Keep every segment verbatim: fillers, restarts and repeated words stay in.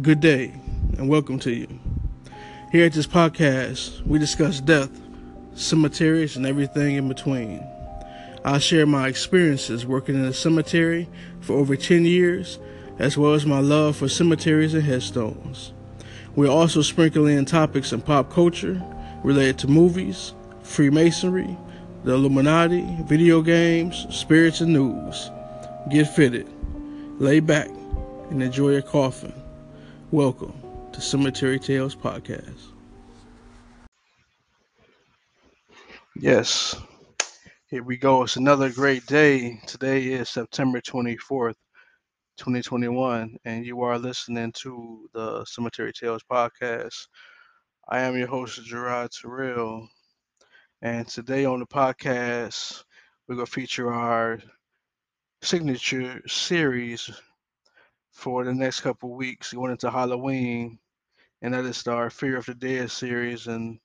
Good day, and welcome to you. Here at this podcast, we discuss death, cemeteries, and everything in between. I'll share my experiences working in a cemetery for over ten years, as well as my love for cemeteries and headstones. We'll also sprinkle in topics in pop culture related to movies, Freemasonry, the Illuminati, video games, spirits, and news. Get fitted, lay back, and enjoy your coffin. Welcome to Cemetery Tales Podcast. Yes, here we go. It's another great day. Today is September twenty-fourth, twenty twenty-one, and you are listening to the Cemetery Tales Podcast. I am your host, Gerard Terrell, and today on the podcast, we're going to feature our signature series for the next couple of weeks. We went into Halloween, and that is our Fear of the Dead series. And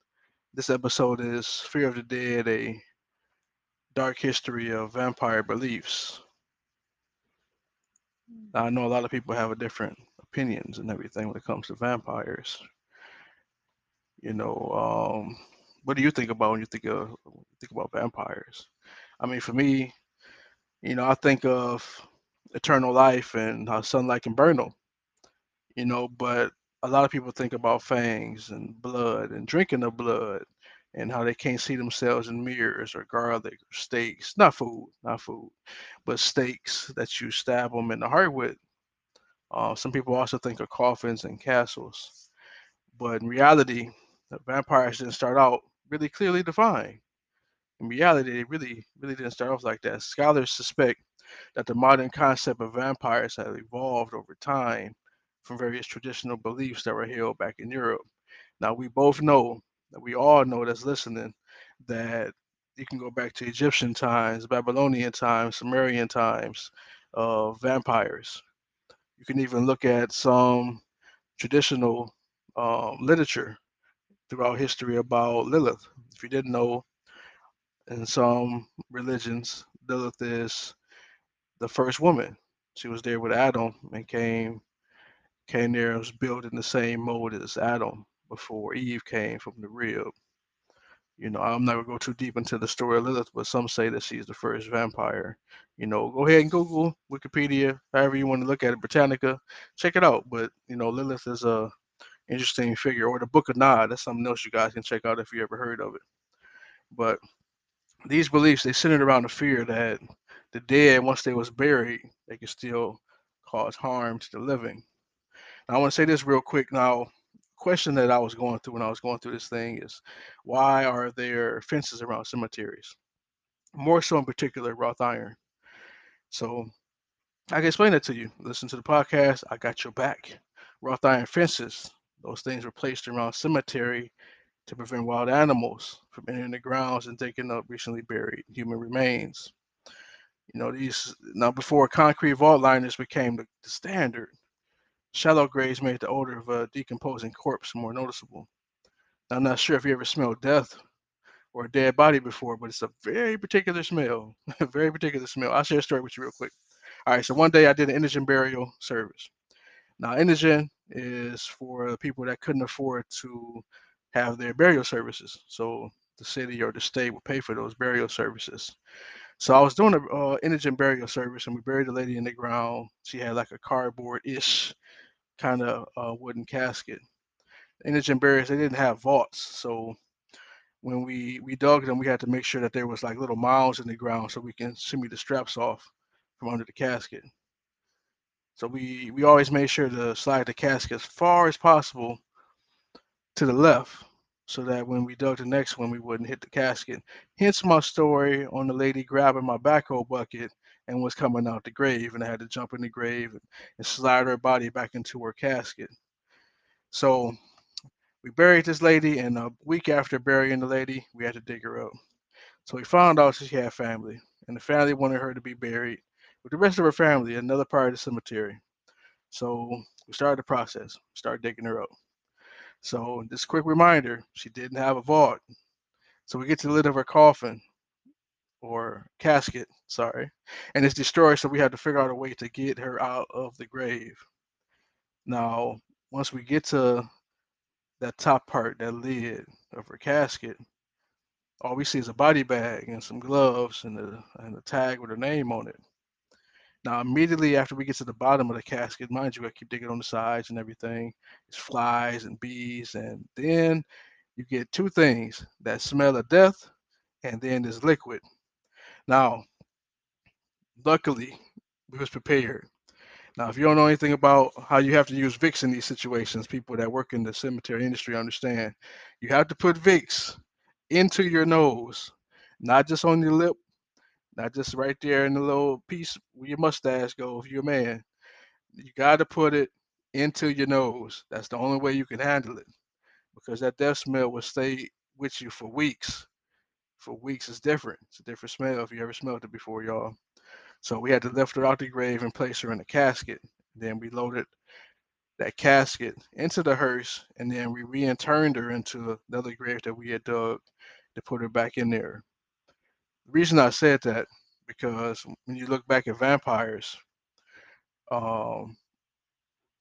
this episode is Fear of the Dead, a dark history of vampire beliefs. I know a lot of people have a different opinions and everything when it comes to vampires. You know, um, what do you think about when you think of think about vampires? I mean, for me, you know, I think of eternal life and how sunlight can burn them, you know, but a lot of people think about fangs and blood and drinking the blood and how they can't see themselves in mirrors, or garlic or steaks, not food, not food, but steaks that you stab them in the heart with. Uh, some people also think of coffins and castles, but in reality, the vampires didn't start out really clearly defined. In reality, they really, really didn't start off like that. Scholars suspect that the modern concept of vampires has evolved over time from various traditional beliefs that were held back in Europe. Now, we both know, that we all know that's listening, that you can go back to Egyptian times, Babylonian times, Sumerian times of uh, vampires. You can even look at some traditional um, literature throughout history about Lilith. If you didn't know, in some religions, Lilith is the first woman. She was there with Adam and came came there and was built in the same mold as Adam before Eve came from the rib. You know, I'm not gonna go too deep into the story of Lilith, but some say that she's the first vampire. You know, go ahead and Google, Wikipedia, however you want to look at it, Britannica, check it out. But you know, Lilith is a interesting figure, or the Book of Nod. That's something else you guys can check out if you ever heard of it. But these beliefs, they centered around the fear that the dead, once they was buried, they could still cause harm to the living. Now, I want to say this real quick. Now, question that I was going through when I was going through this thing is, why are there fences around cemeteries? More so in particular, wrought iron. So I can explain that to you. Listen to the podcast. I got your back. Wrought iron fences, those things were placed around cemetery to prevent wild animals from entering the grounds and taking up recently buried human remains. You know, these now before concrete vault liners became the, the standard, shallow graves made the odor of a decomposing corpse more noticeable. Now, I'm not sure if you ever smelled death or a dead body before, but it's a very particular smell, a very particular smell. I'll share a story with you real quick. All right, so one day I did an indigent burial service. Now, indigent is for people that couldn't afford to have their burial services. So the city or the state would pay for those burial services. So I was doing an uh, indigent burial service, and we buried a lady in the ground. She had like a cardboard-ish kind of uh, wooden casket. Indigent burials, they didn't have vaults. So when we, we dug them, we had to make sure that there was like little mounds in the ground so we can shimmy the straps off from under the casket. So we, we always made sure to slide the casket as far as possible to the left, so that when we dug the next one, we wouldn't hit the casket. Hence my story on the lady grabbing my backhoe bucket and was coming out the grave, and I had to jump in the grave and slide her body back into her casket. So we buried this lady, and a week after burying the lady, we had to dig her up. So we found out she had family, and the family wanted her to be buried with the rest of her family in another part of the cemetery. So we started the process, started digging her up. So this quick reminder, she didn't have a vault. So we get to the lid of her coffin, or casket, sorry, and it's destroyed. So we had to figure out a way to get her out of the grave. Now, once we get to that top part, that lid of her casket, all we see is a body bag and some gloves and a, and a tag with her name on it. Now, immediately after we get to the bottom of the casket, mind you, I keep digging on the sides and everything. It's flies and bees. And then you get two things, that smell of death and then this liquid. Now, luckily, we was prepared. Now, if you don't know anything about how you have to use Vicks in these situations, people that work in the cemetery industry understand. You have to put Vicks into your nose, not just on your lip, not just right there in the little piece where your mustache goes, if you're a man. You got to put it into your nose. That's the only way you can handle it, because that death smell will stay with you for weeks. For weeks is different. It's a different smell if you ever smelled it before, y'all. So we had to lift her out the grave and place her in a casket. Then we loaded that casket into the hearse, and then we re-interned her into another grave that we had dug to put her back in there. The reason I said that, because when you look back at vampires, um,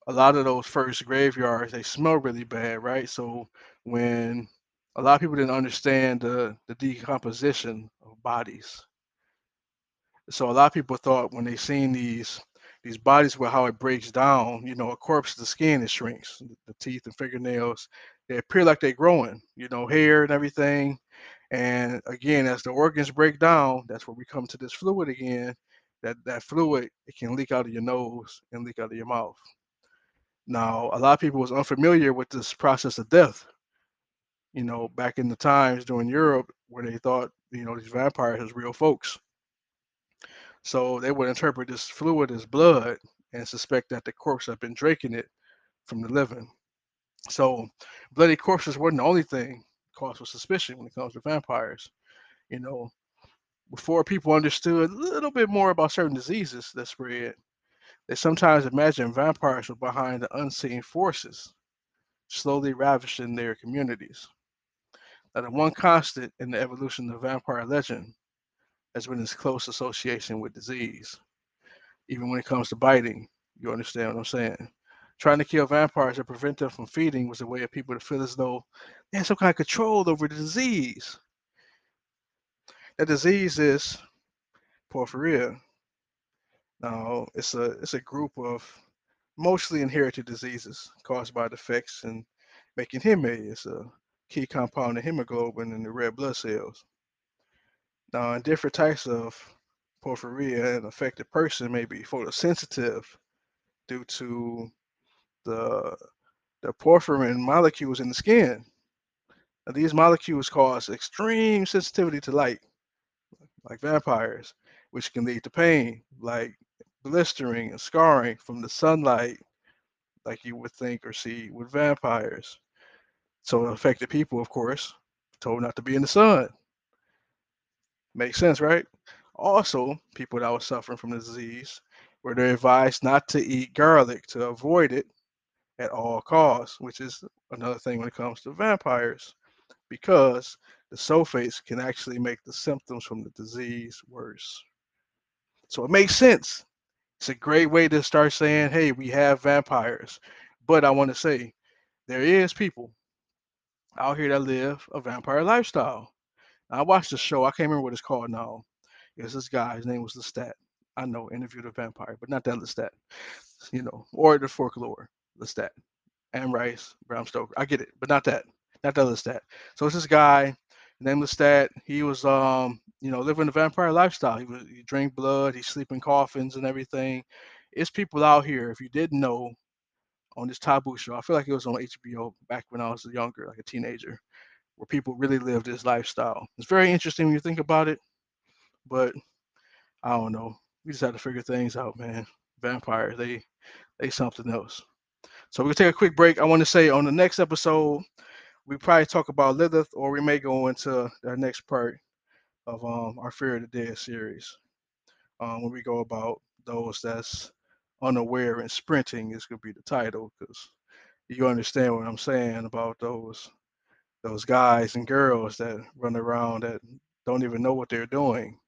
a lot of those first graveyards, they smell really bad, right? So when a lot of people didn't understand the, the decomposition of bodies. So a lot of people thought when they seen these these bodies with how it breaks down, you know, a corpse, the skin, it shrinks, the teeth and fingernails, they appear like they're growing, you know, hair and everything. And again, as the organs break down, that's where we come to this fluid again. That that fluid, it can leak out of your nose and leak out of your mouth. Now, a lot of people was unfamiliar with this process of death. You know, back in the times during Europe where they thought, you know, these vampires was real folks. So they would interpret this fluid as blood and suspect that the corpse had been drinking it from the living. So bloody corpses weren't the only thing cause for suspicion when it comes to vampires. You know, before people understood a little bit more about certain diseases that spread, they sometimes imagined vampires were behind the unseen forces, slowly ravishing their communities. Now, the one constant in the evolution of vampire legend has been its close association with disease. Even when it comes to biting, you understand what I'm saying? Trying to kill vampires or prevent them from feeding was a way of people to feel as though they had some kind of control over the disease. That disease is porphyria. Now, it's a, it's a group of mostly inherited diseases caused by defects in making heme. It's a key compound of hemoglobin in the red blood cells. Now, uh, different types of porphyria, an affected person may be photosensitive due to the, the porphyrin molecules in the skin. Now, these molecules cause extreme sensitivity to light, like vampires, which can lead to pain, like blistering and scarring from the sunlight, like you would think or see with vampires. So affected people, of course, told not to be in the sun. Makes sense, right? Also, people that were suffering from the disease were advised not to eat garlic, to avoid it at all costs, which is another thing when it comes to vampires, because the sulfates can actually make the symptoms from the disease worse. So it makes sense. It's a great way to start saying, hey, we have vampires. But I want to say, there is people out here that live a vampire lifestyle. I watched a show. I can't remember what it's called now. It was this guy. His name was Lestat. I know, Interview with a Vampire, but not that Lestat. You know, or the folklore, Lestat. Anne Rice, Bram Stoker. I get it, but not that. Not that Lestat. So it's this guy named Lestat. He was, um, you know, living the vampire lifestyle. He was, he drink blood. He sleep in coffins and everything. It's people out here, if you didn't know, on this taboo show. I feel like it was on H B O back when I was younger, like a teenager, where people really live this lifestyle. It's very interesting when you think about it, but I don't know. We just have to figure things out, man. Vampires, they they something else. So we're gonna take a quick break. I want to say on the next episode, we probably talk about Lilith, or we may go into our next part of um, our Fear of the Dead series. Um, when we go about those that's unaware and sprinting, is gonna be the title, because you understand what I'm saying about those those guys and girls that run around that don't even know what they're doing,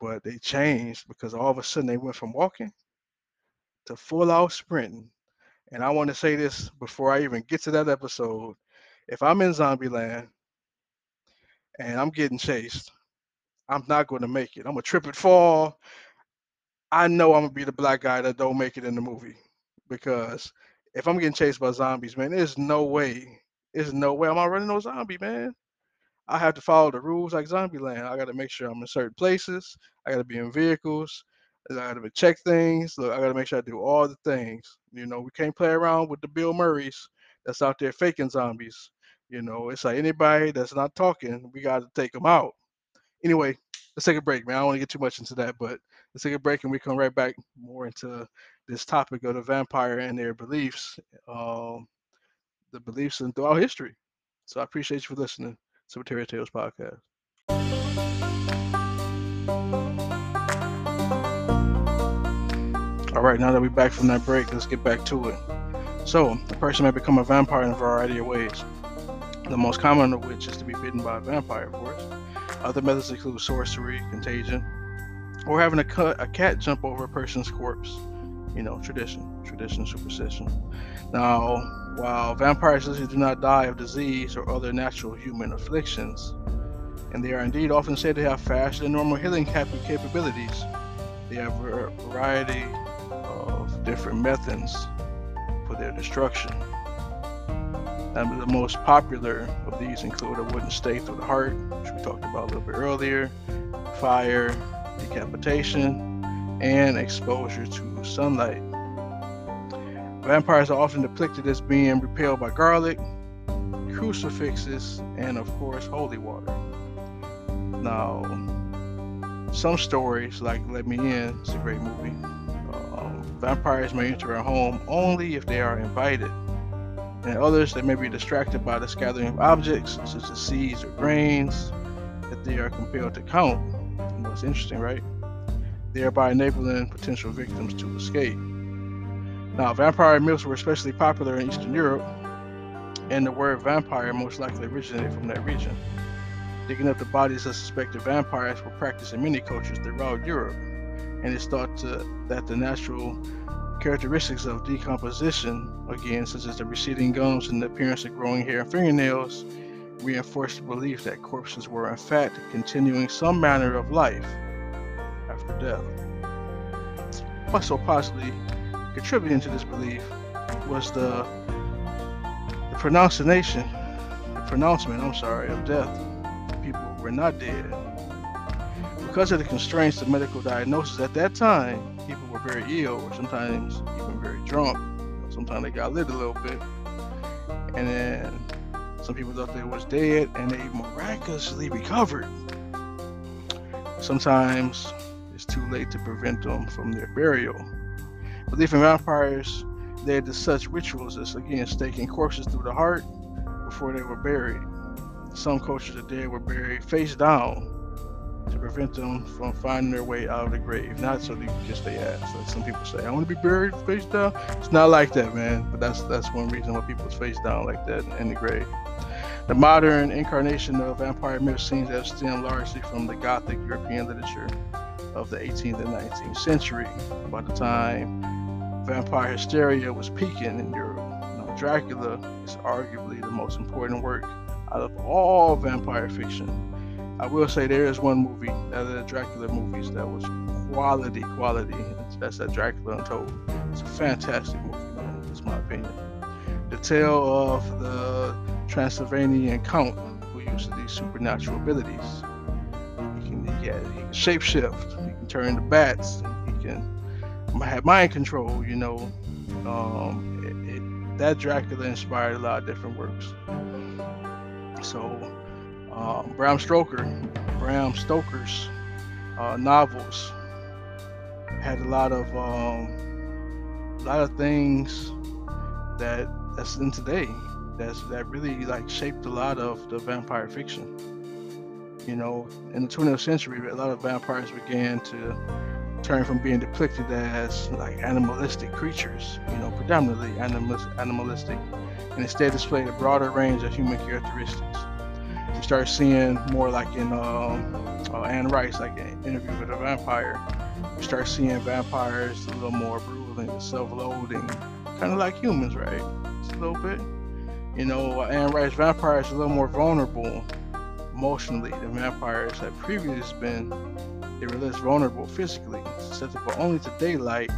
but they changed because all of a sudden they went from walking to full out sprinting. and I want to say this before I even get to that episode, if I'm in Zombieland and I'm getting chased, I'm not going to make it. I'm going to trip and fall. I know I'm going to be the black guy that don't make it in the movie, because if I'm getting chased by zombies, man, there's no way. There's no way I'm not running no zombie, man. I have to follow the rules like Zombieland. I got to make sure I'm in certain places. I got to be in vehicles. I got to check things. Look, I got to make sure I do all the things. You know, we can't play around with the Bill Murrays that's out there faking zombies. You know, it's like anybody that's not talking, we got to take them out. Anyway, let's take a break, man. I don't want to get too much into that, but let's take a break and we come right back more into this topic of the vampire and their beliefs, um, the beliefs in throughout history. So I appreciate you for listening to Cemetery Tales Podcast. All right, now that we're back from that break, let's get back to it. So, the person may become a vampire in a variety of ways. The most common of which is to be bitten by a vampire, of course. Other methods include sorcery, contagion, or having a, cu- a cat jump over a person's corpse. You know, tradition, tradition, superstition. Now, while vampires usually do not die of disease or other natural human afflictions, and they are indeed often said to have faster than normal healing cap- capabilities, they have a variety of different methods for their destruction. And the most popular of these include a wooden stake through the heart, which we talked about a little bit earlier, fire, decapitation, and exposure to sunlight. Vampires are often depicted as being repelled by garlic, crucifixes, and of course, holy water. Now, some stories, like Let Me In, it's a great movie, um, vampires may enter a home only if they are invited. And others, they may be distracted by the scattering of objects, such as seeds or grains, that they are compelled to count. You know, it's interesting, right? Thereby enabling potential victims to escape. Now, vampire myths were especially popular in Eastern Europe, and the word vampire most likely originated from that region. Digging up the bodies of suspected vampires were practiced in many cultures throughout Europe, and it's thought to, that the natural characteristics of decomposition, again, such as the receding gums and the appearance of growing hair and fingernails, reinforced the belief that corpses were in fact continuing some manner of life after death. Also possibly contributing to this belief was the, the pronunciation, the pronouncement, I'm sorry, of death. People were not dead. Because of the constraints of medical diagnosis at that time, people were very ill, or sometimes even very drunk. Sometimes they got lit a little bit. And then some people thought they was dead and they miraculously recovered. Sometimes it's too late to prevent them from their burial. Belief in vampires led to such rituals as, again, staking corpses through the heart before they were buried. Some cultures, the dead were buried face down, to prevent them from finding their way out of the grave. Not so they can kiss their ass. Like some people say, I want to be buried face down. It's not like that, man. But that's that's one reason why people's face down like that in the grave. The modern incarnation of vampire myth seems to have stemmed largely from the Gothic European literature of the eighteenth and nineteenth century. By the time vampire hysteria was peaking in Europe, now, Dracula is arguably the most important work out of all vampire fiction. I will say there is one movie, out of the Dracula movies, that was quality, quality. That's that Dracula Untold. It's a fantastic movie, man. It's my opinion. The tale of the Transylvanian count who uses these supernatural abilities. He can, yeah, he can shapeshift. He can turn into bats. He can have mind control. You know, um, it, it, that Dracula inspired a lot of different works. So. Um, Bram Stoker, Bram Stoker's uh, novels had a lot of um, a lot of things that that's in today that's that really like shaped a lot of the vampire fiction. You know, in the twentieth century, a lot of vampires began to turn from being depicted as like animalistic creatures, you know, predominantly animal- animalistic, and instead displayed a broader range of human characteristics. You start seeing more like in um, uh, Anne Rice, like in Interview with a Vampire. You start seeing vampires a little more brutal and self-loathing, kind of like humans, right? Just a little bit. You know, Anne Rice vampire is a little more vulnerable emotionally than vampires have previously been. They were less vulnerable physically, susceptible only to daylight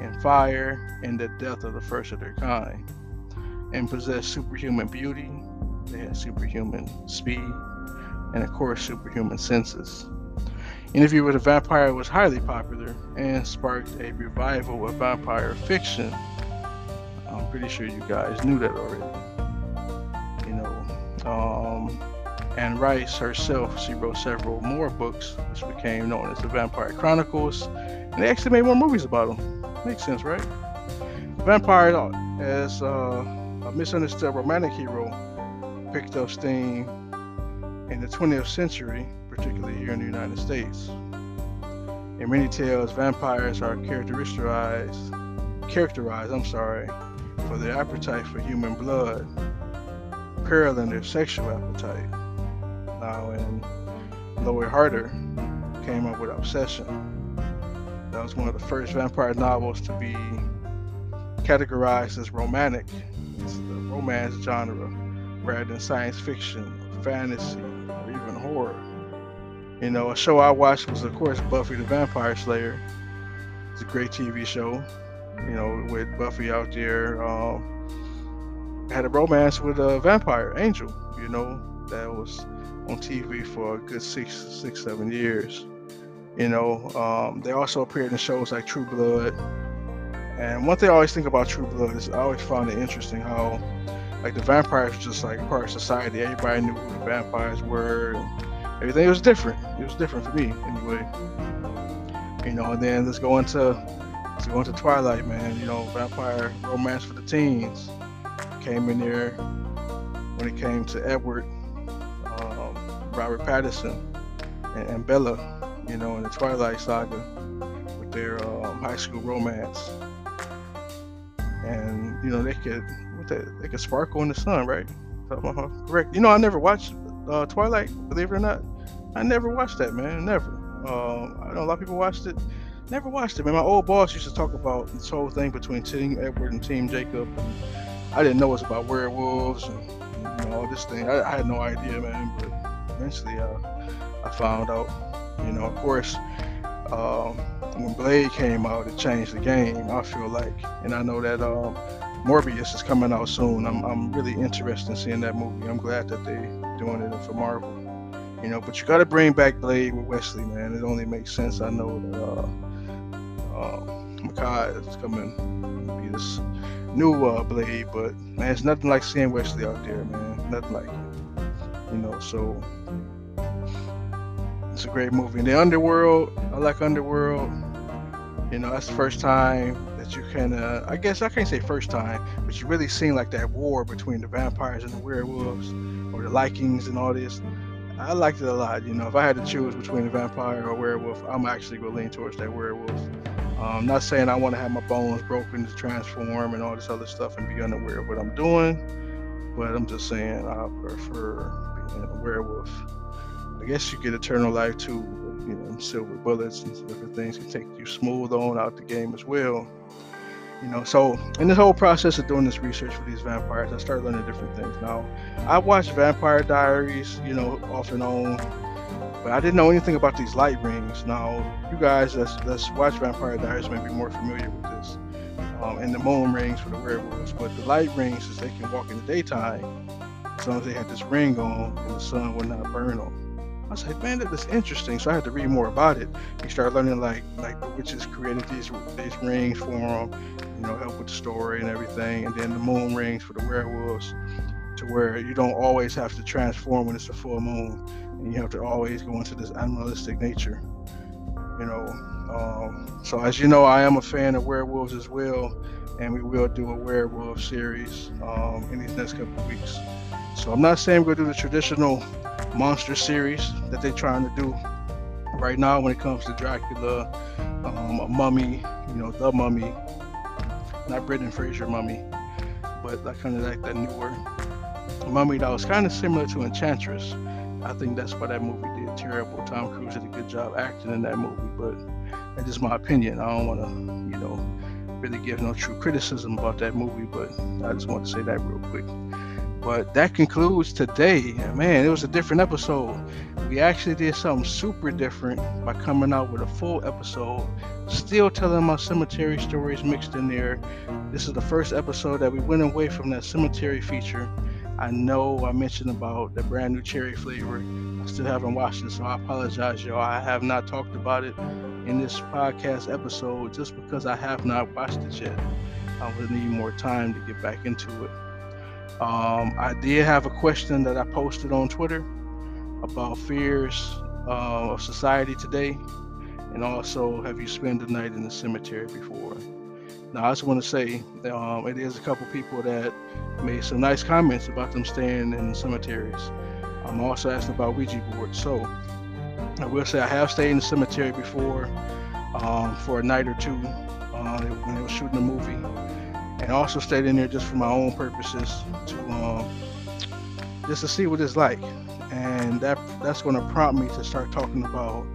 and fire and the death of the first of their kind, and possessed superhuman beauty. They had superhuman speed and, of course, superhuman senses. Interview with a Vampire was highly popular and sparked a revival of vampire fiction. I'm pretty sure you guys knew that already. You know, um, Anne Rice herself, she wrote several more books, which became known as the Vampire Chronicles, and they actually made more movies about them. Makes sense, right? Vampire, as uh, a misunderstood romantic hero, picked up steam in the twentieth century, particularly here in the United States. In many tales, vampires are characterized, characterized, I'm sorry, for their appetite for human blood, paralleling their sexual appetite. Now, and Louis Hader came up with Obsession. That was one of the first vampire novels to be categorized as romantic. It's the romance genre, rather than science fiction, fantasy, or even horror. You know, a show I watched was, of course, Buffy the Vampire Slayer. It's a great T V show, you know, with Buffy out there. Um, had a romance with a vampire, Angel, you know, that was on T V for a good six, six, seven years. You know, um, they also appeared in shows like True Blood. And one thing I always think about True Blood is I always found it interesting how, like, the vampires were just like part of society. Everybody knew who the vampires were. Everything was different. It was different for me, anyway. You know, and then let's go into let's go into Twilight, man. You know, vampire romance for the teens came in there when it came to Edward, um, Robert Pattinson, and, and Bella. You know, in the Twilight Saga with their um, high school romance, and you know they could what they, they could sparkle in the sun, right? Correct. You know, I never watched Uh, Twilight, believe it or not. I never watched that, man. Never. Um, I know a lot of people watched it. Never watched it, man. My old boss used to talk about this whole thing between Team Edward and Team Jacob. I didn't know it was about werewolves and you know, all this thing. I, I had no idea, man. But eventually, uh, I found out. You know, of course, um, when Blade came out, it changed the game, I feel like. And I know that um, Morbius is coming out soon. I'm, I'm really interested in seeing that movie. I'm glad that they doing it for Marvel, you know, but you got to bring back Blade with Wesley, man. It only makes sense. I know that uh, uh, Makai is coming to be this new uh, Blade, but man, it's nothing like seeing Wesley out there, man. Nothing like it, you know. So it's a great movie. And the Underworld, I like Underworld. You know, that's the first time that you can, uh, I guess I can't say first time, but you really seen like that war between the vampires and the werewolves. Or the likings and all this. I liked it a lot, you know. If I had to choose between a vampire or a werewolf, I'm actually going to lean towards that werewolf. I'm not saying I want to have my bones broken to transform and all this other stuff and be unaware of what I'm doing, but I'm just saying I prefer being a werewolf. I guess you get eternal life too, you know, silver bullets and different things can take you smooth on out the game as well. You know, so in this whole process of doing this research for these vampires, I started learning different things. Now, I watched Vampire Diaries, you know, off and on, but I didn't know anything about these light rings. Now, you guys that's that's watch Vampire Diaries may be more familiar with this, um, and the moon rings for the werewolves. But the light rings is they can walk in the daytime as long as they had this ring on and the sun would not burn them. I was like, man, that's interesting. So I had to read more about it. You start learning, like, like the witches created these these rings for them, you know, help with the story and everything. And then the moon rings for the werewolves, to where you don't always have to transform when it's a full moon, and you have to always go into this animalistic nature, you know. Um, so as you know, I am a fan of werewolves as well, and we will do a werewolf series um, in these next couple of weeks. So I'm not saying we're going to do the traditional monster series that they're trying to do right now when it comes to Dracula, um, a mummy, you know, the mummy, not Brendan Fraser mummy, but that kind of like that newer mummy that was kind of similar to Enchantress. I think that's why that movie did terrible. Tom Cruise did a good job acting in that movie, but that's just my opinion. I don't want to, you know, really give no true criticism about that movie, but I just want to say that real quick. But that concludes today. Man, it was a different episode. We actually did something super different by coming out with a full episode, still telling my cemetery stories mixed in there. This is the first episode that we went away from that cemetery feature. I know I mentioned about the brand new cherry flavor. I still haven't watched it, so I apologize, y'all. I have not talked about it in this podcast episode just because I have not watched it yet. I will need more time to get back into it. Um, I did have a question that I posted on Twitter about fears uh, of society today, and also, have you spent the night in the cemetery before? Now, I just want to say um, it is a couple people that made some nice comments about them staying in cemeteries. I'm also asked about Ouija boards, so I will say I have stayed in the cemetery before um, for a night or two uh, when they were shooting a movie. And also stayed in there just for my own purposes, to um, just to see what it's like, and that that's going to prompt me to start talking about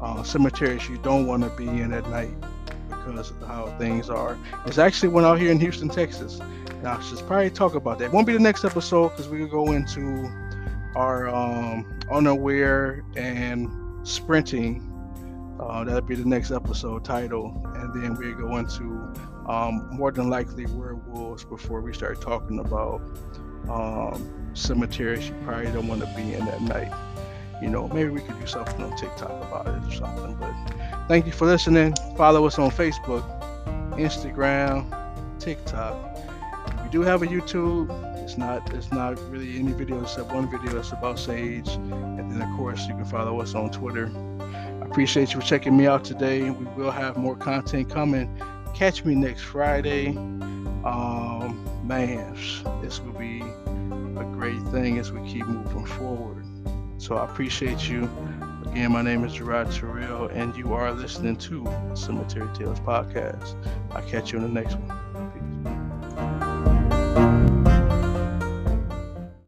uh, cemeteries you don't want to be in at night because of how things are. There's actually one out here in Houston, Texas. Now I should probably talk about that. It won't be the next episode because we will go into our um, unaware and sprinting. Uh, that'll be the next episode title, and then we go into. Um, more than likely werewolves before we start talking about um, cemeteries you probably don't want to be in at night. You know, maybe we could do something on TikTok about it or something. But thank you for listening. Follow us on Facebook, Instagram, TikTok. We do have a YouTube. It's not it's not really any videos except one video that's about Sage. And then of course you can follow us on Twitter. I appreciate you for checking me out today. We will have more content coming. Catch me next Friday. Um, man, this will be a great thing as we keep moving forward. So I appreciate you. Again, my name is Gerard Terrell, and you are listening to Cemetery Tales Podcast. I'll catch you in the next one. Peace.